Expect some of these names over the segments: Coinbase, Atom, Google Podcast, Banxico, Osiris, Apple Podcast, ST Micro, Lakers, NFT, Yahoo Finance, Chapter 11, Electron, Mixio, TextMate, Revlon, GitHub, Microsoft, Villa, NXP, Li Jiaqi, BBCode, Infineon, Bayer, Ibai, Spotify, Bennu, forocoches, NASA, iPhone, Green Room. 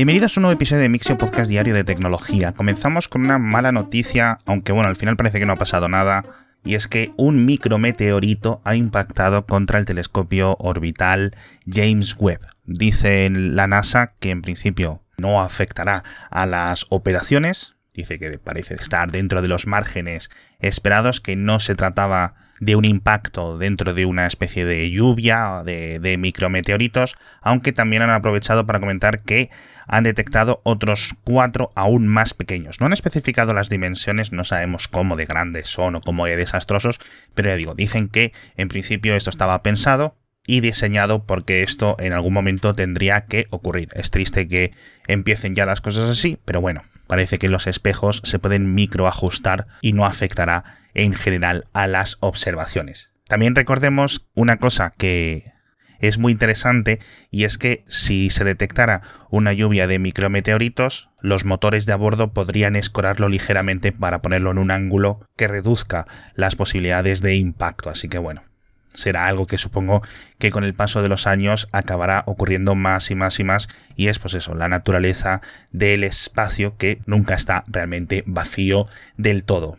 Bienvenidos a un nuevo episodio de Mixio Podcast Diario de Tecnología. Comenzamos con una mala noticia, aunque bueno, al final parece que no ha pasado nada, y es que un micrometeorito ha impactado contra el telescopio orbital James Webb. Dice la NASA que en principio no afectará a las operaciones, dice que parece estar dentro de los márgenes esperados, que no se trataba de un impacto dentro de una especie de lluvia o de micrometeoritos, aunque también han aprovechado para comentar que han detectado otros 4 aún más pequeños. No han especificado las dimensiones, no sabemos cómo de grandes son o cómo de desastrosos, pero ya digo, dicen que en principio esto estaba pensado y diseñado porque esto en algún momento tendría que ocurrir. Es triste que empiecen ya las cosas así, pero bueno, parece que los espejos se pueden microajustar y no afectará en general a las observaciones. También recordemos una cosa que es muy interesante, y es que si se detectara una lluvia de micrometeoritos, los motores de a bordo podrían escorarlo ligeramente para ponerlo en un ángulo que reduzca las posibilidades de impacto. Así que bueno, será algo que supongo que con el paso de los años acabará ocurriendo más y más y más, y es pues eso, la naturaleza del espacio, que nunca está realmente vacío del todo.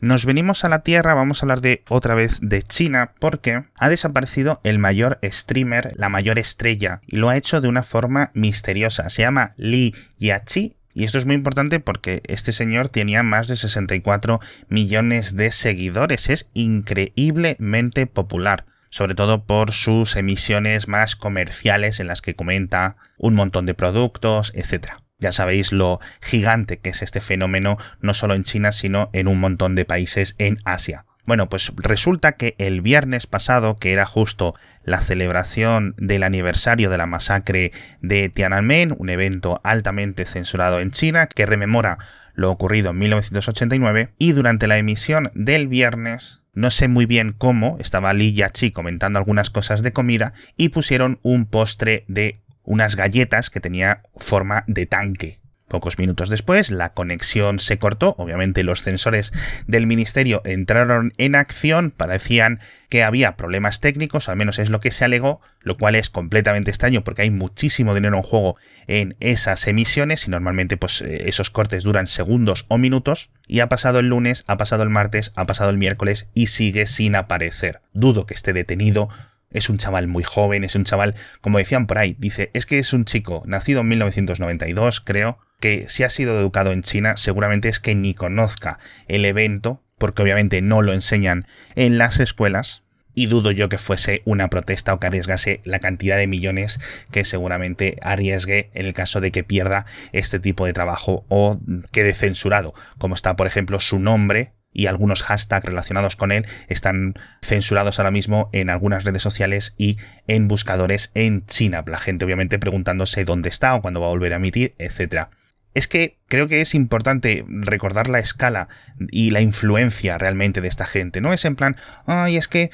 Nos venimos a la Tierra, vamos a hablar de otra vez de China, porque ha desaparecido el mayor streamer, la mayor estrella, y lo ha hecho de una forma misteriosa. Se llama Li Jiaqi, y esto es muy importante porque este señor tenía más de 64 millones de seguidores. Es increíblemente popular, sobre todo por sus emisiones más comerciales en las que comenta un montón de productos, etcétera. Ya sabéis lo gigante que es este fenómeno, no solo en China, sino en un montón de países en Asia. Bueno, pues resulta que el viernes pasado, que era justo la celebración del aniversario de la masacre de Tiananmen, un evento altamente censurado en China, que rememora lo ocurrido en 1989, y durante la emisión del viernes, no sé muy bien cómo, estaba Li Jiaqi comentando algunas cosas de comida, y pusieron un postre de unas galletas que tenía forma de tanque. Pocos minutos después, la conexión se cortó. Obviamente los censores del ministerio entraron en acción, parecían que había problemas técnicos, al menos es lo que se alegó, lo cual es completamente extraño porque hay muchísimo dinero en juego en esas emisiones y normalmente pues esos cortes duran segundos o minutos, y ha pasado el lunes, ha pasado el martes, ha pasado el miércoles y sigue sin aparecer. Dudo que esté detenido. Es un chaval muy joven, es un chaval, como decían por ahí, dice, es que es un chico nacido en 1992, creo, que si ha sido educado en China seguramente es que ni conozca el evento, porque obviamente no lo enseñan en las escuelas, y dudo yo que fuese una protesta o que arriesgase la cantidad de millones que seguramente arriesgue en el caso de que pierda este tipo de trabajo o quede censurado, como está, por ejemplo, su nombre, y algunos hashtags relacionados con él están censurados ahora mismo en algunas redes sociales y en buscadores en China. La gente obviamente preguntándose dónde está o cuándo va a volver a emitir, etc. Es que creo que es importante recordar la escala y la influencia realmente de esta gente. No es en plan, ay, es que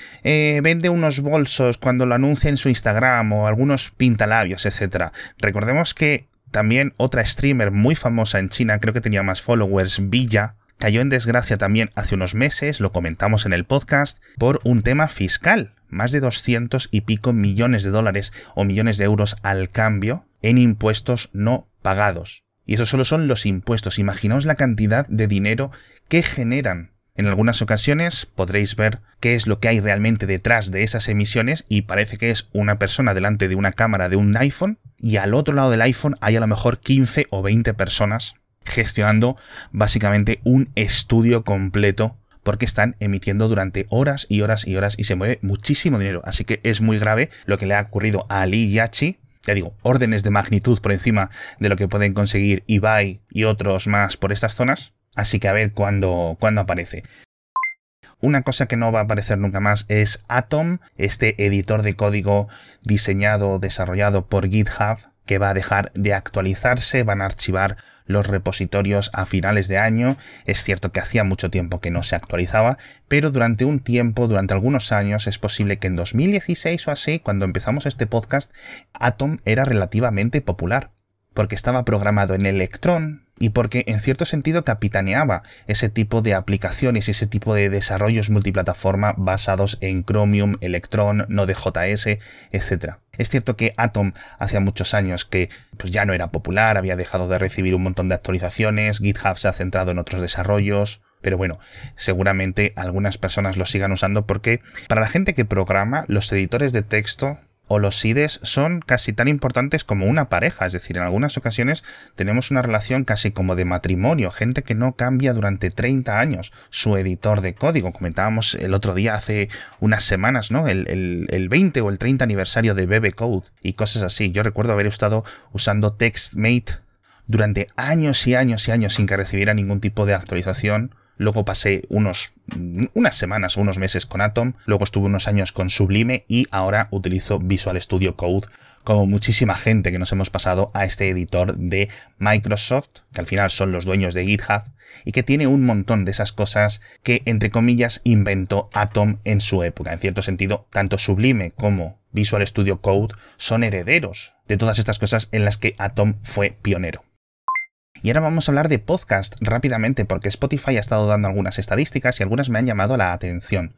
vende unos bolsos cuando lo anuncia en su Instagram o algunos pintalabios, etc. Recordemos que también otra streamer muy famosa en China, creo que tenía más followers, Villa, cayó en desgracia también hace unos meses, lo comentamos en el podcast, por un tema fiscal. Más de 200 y pico millones de dólares o millones de euros al cambio en impuestos no pagados. Y eso solo son los impuestos. Imaginaos la cantidad de dinero que generan. En algunas ocasiones podréis ver qué es lo que hay realmente detrás de esas emisiones y parece que es una persona delante de una cámara de un iPhone y al otro lado del iPhone hay a lo mejor 15 o 20 personas gestionando básicamente un estudio completo porque están emitiendo durante horas y horas y horas y se mueve muchísimo dinero. Así que es muy grave lo que le ha ocurrido a Li Jiaqi. Ya digo, órdenes de magnitud por encima de lo que pueden conseguir Ibai y otros más por estas zonas. Así que a ver cuándo aparece. Una cosa que no va a aparecer nunca más es Atom, este editor de código diseñado, desarrollado por GitHub, que va a dejar de actualizarse, van a archivar los repositorios a finales de año. Es cierto que hacía mucho tiempo que no se actualizaba, pero durante un tiempo, durante algunos años, es posible que en 2016 o así, cuando empezamos este podcast, Atom era relativamente popular, porque estaba programado en Electron y porque en cierto sentido capitaneaba ese tipo de aplicaciones y ese tipo de desarrollos multiplataforma basados en Chromium, Electron, Node.js, etc. Es cierto que Atom hacía muchos años que pues, ya no era popular, había dejado de recibir un montón de actualizaciones, GitHub se ha centrado en otros desarrollos, pero bueno, seguramente algunas personas lo sigan usando porque para la gente que programa, los editores de texto o los IDEs son casi tan importantes como una pareja, es decir, en algunas ocasiones tenemos una relación casi como de matrimonio, gente que no cambia durante 30 años su editor de código. Comentábamos el otro día, hace unas semanas, ¿no? el 20 o el 30 aniversario de BBCode y cosas así. Yo recuerdo haber estado usando TextMate durante años y años y años sin que recibiera ningún tipo de actualización. Luego pasé unas semanas o unos meses con Atom, luego estuve unos años con Sublime y ahora utilizo Visual Studio Code, como muchísima gente que nos hemos pasado a este editor de Microsoft, que al final son los dueños de GitHub, y que tiene un montón de esas cosas que, entre comillas, inventó Atom en su época. En cierto sentido, tanto Sublime como Visual Studio Code son herederos de todas estas cosas en las que Atom fue pionero. Y ahora vamos a hablar de podcast rápidamente porque Spotify ha estado dando algunas estadísticas y algunas me han llamado la atención.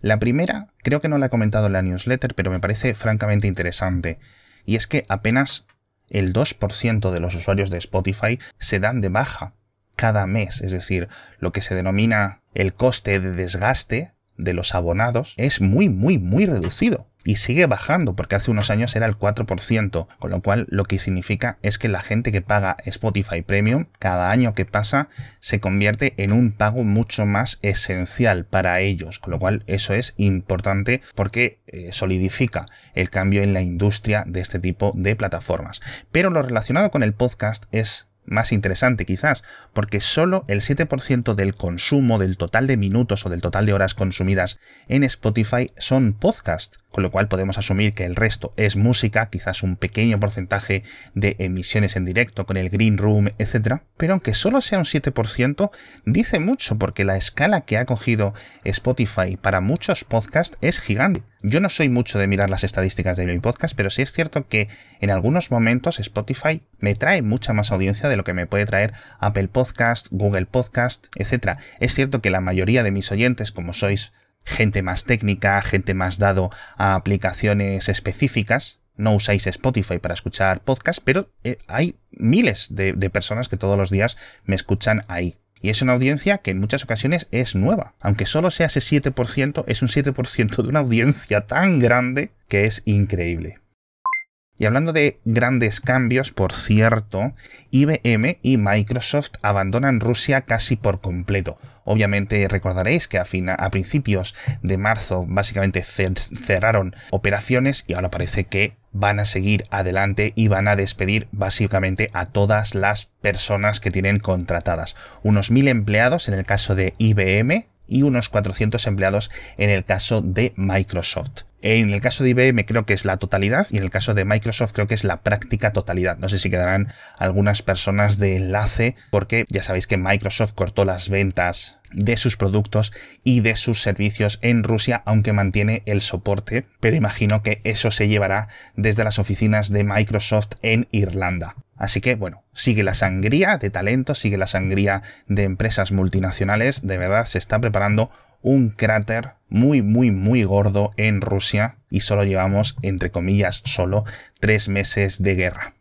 La primera, creo que no la he comentado en la newsletter, pero me parece francamente interesante. Y es que apenas el 2% de los usuarios de Spotify se dan de baja cada mes. Es decir, lo que se denomina el coste de desgaste de los abonados es muy, muy, muy reducido. Y sigue bajando, porque hace unos años era el 4%, con lo cual lo que significa es que la gente que paga Spotify Premium, cada año que pasa, se convierte en un pago mucho más esencial para ellos, con lo cual eso es importante porque solidifica el cambio en la industria de este tipo de plataformas. Pero lo relacionado con el podcast es más interesante quizás, porque solo el 7% del consumo del total de minutos o del total de horas consumidas en Spotify son podcasts, con lo cual podemos asumir que el resto es música, quizás un pequeño porcentaje de emisiones en directo con el Green Room, etc. Pero aunque solo sea un 7%, dice mucho porque la escala que ha cogido Spotify para muchos podcasts es gigante. Yo no soy mucho de mirar las estadísticas de mi podcast, pero sí es cierto que en algunos momentos Spotify me trae mucha más audiencia de lo que me puede traer Apple Podcast, Google Podcast, etc. Es cierto que la mayoría de mis oyentes, como sois gente más técnica, gente más dado a aplicaciones específicas, no usáis Spotify para escuchar podcasts, pero hay miles de personas que todos los días me escuchan ahí. Y es una audiencia que en muchas ocasiones es nueva. Aunque solo sea ese 7%, es un 7% de una audiencia tan grande que es increíble. Y hablando de grandes cambios, por cierto, IBM y Microsoft abandonan Rusia casi por completo. Obviamente recordaréis que a principios de marzo básicamente cerraron operaciones y ahora parece que van a seguir adelante y van a despedir básicamente a todas las personas que tienen contratadas. Unos 1.000 empleados en el caso de IBM y unos 400 empleados en el caso de Microsoft. En el caso de IBM creo que es la totalidad y en el caso de Microsoft creo que es la práctica totalidad. No sé si quedarán algunas personas de enlace porque ya sabéis que Microsoft cortó las ventas de sus productos y de sus servicios en Rusia, aunque mantiene el soporte, pero imagino que eso se llevará desde las oficinas de Microsoft en Irlanda. Así que, bueno, sigue la sangría de talento, sigue la sangría de empresas multinacionales. De verdad, se está preparando un cráter muy, muy, muy gordo en Rusia y solo llevamos, entre comillas, solo 3 meses de guerra.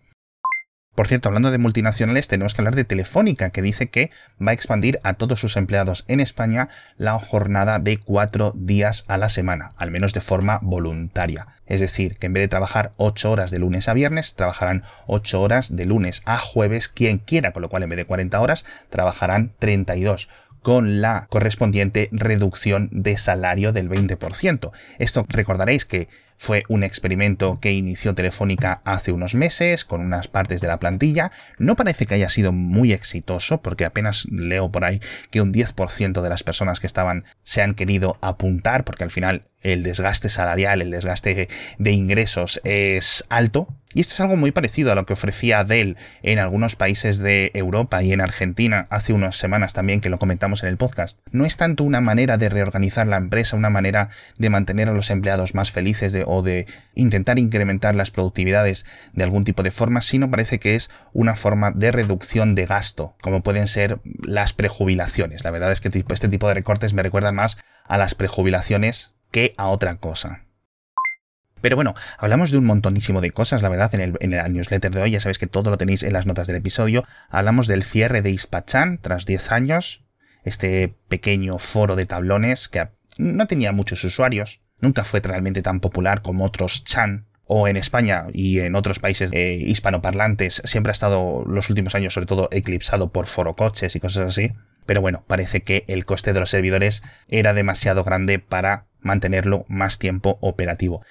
Por cierto, hablando de multinacionales, tenemos que hablar de Telefónica, que dice que va a expandir a todos sus empleados en España la jornada de 4 días a la semana, al menos de forma voluntaria. Es decir, que en vez de trabajar 8 horas de lunes a viernes, trabajarán 8 horas de lunes a jueves quien quiera, con lo cual en vez de 40 horas trabajarán 32, con la correspondiente reducción de salario del 20%. Esto recordaréis que fue un experimento que inició Telefónica hace unos meses con unas partes de la plantilla. No parece que haya sido muy exitoso porque apenas leo por ahí que un 10% de las personas que estaban se han querido apuntar porque al final el desgaste salarial, el desgaste de ingresos es alto. Y esto es algo muy parecido a lo que ofrecía Dell en algunos países de Europa y en Argentina hace unas semanas también que lo comentamos en el podcast. No es tanto una manera de reorganizar la empresa, una manera de mantener a los empleados más felices o de intentar incrementar las productividades de algún tipo de forma, sino parece que es una forma de reducción de gasto, como pueden ser las prejubilaciones. La verdad es que este tipo de recortes me recuerda más a las prejubilaciones que a otra cosa. Pero bueno, hablamos de un montonísimo de cosas, la verdad, en el newsletter de hoy. Ya sabéis que todo lo tenéis en las notas del episodio. Hablamos del cierre de Hispachan tras 10 años, este pequeño foro de tablones que no tenía muchos usuarios, nunca fue realmente tan popular como otros chan, o en España y en otros países hispanoparlantes siempre ha estado los últimos años sobre todo eclipsado por forocoches y cosas así. Pero bueno, parece que el coste de los servidores era demasiado grande para mantenerlo más tiempo operativo.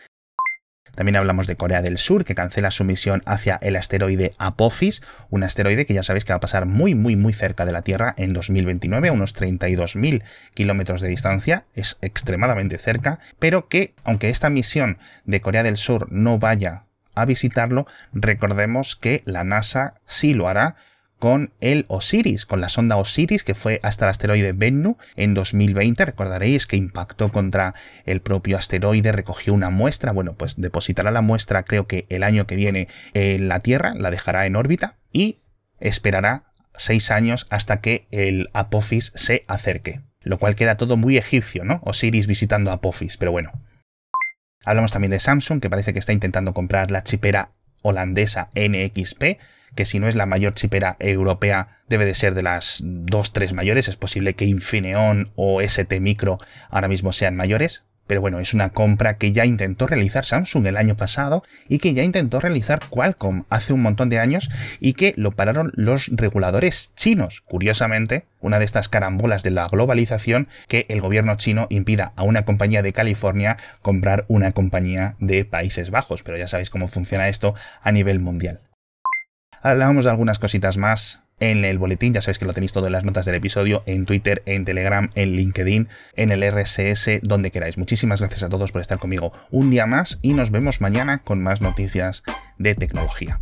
También hablamos de Corea del Sur, que cancela su misión hacia el asteroide Apophis, un asteroide que ya sabéis que va a pasar muy, muy, muy cerca de la Tierra en 2029, a unos 32.000 kilómetros de distancia. Es extremadamente cerca, pero que, aunque esta misión de Corea del Sur no vaya a visitarlo, recordemos que la NASA sí lo hará con el Osiris, con la sonda Osiris, que fue hasta el asteroide Bennu en 2020. Recordaréis que impactó contra el propio asteroide, recogió una muestra. Bueno, pues depositará la muestra, creo que el año que viene, en la Tierra, la dejará en órbita y esperará 6 años hasta que el Apophis se acerque. Lo cual queda todo muy egipcio, ¿no? Osiris visitando Apophis, pero bueno. Hablamos también de Samsung, que parece que está intentando comprar la chipera holandesa NXP, que si no es la mayor chipera europea, debe de ser de las 2-3 mayores. Es posible que Infineon o ST Micro ahora mismo sean mayores. Pero bueno, es una compra que ya intentó realizar Samsung el año pasado y que ya intentó realizar Qualcomm hace un montón de años y que lo pararon los reguladores chinos. Curiosamente, una de estas carambolas de la globalización, que el gobierno chino impida a una compañía de California comprar una compañía de Países Bajos. Pero ya sabéis cómo funciona esto a nivel mundial. Hablábamos de algunas cositas más en el boletín, ya sabéis que lo tenéis todo en las notas del episodio, en Twitter, en Telegram, en LinkedIn, en el RSS, donde queráis. Muchísimas gracias a todos por estar conmigo un día más y nos vemos mañana con más noticias de tecnología.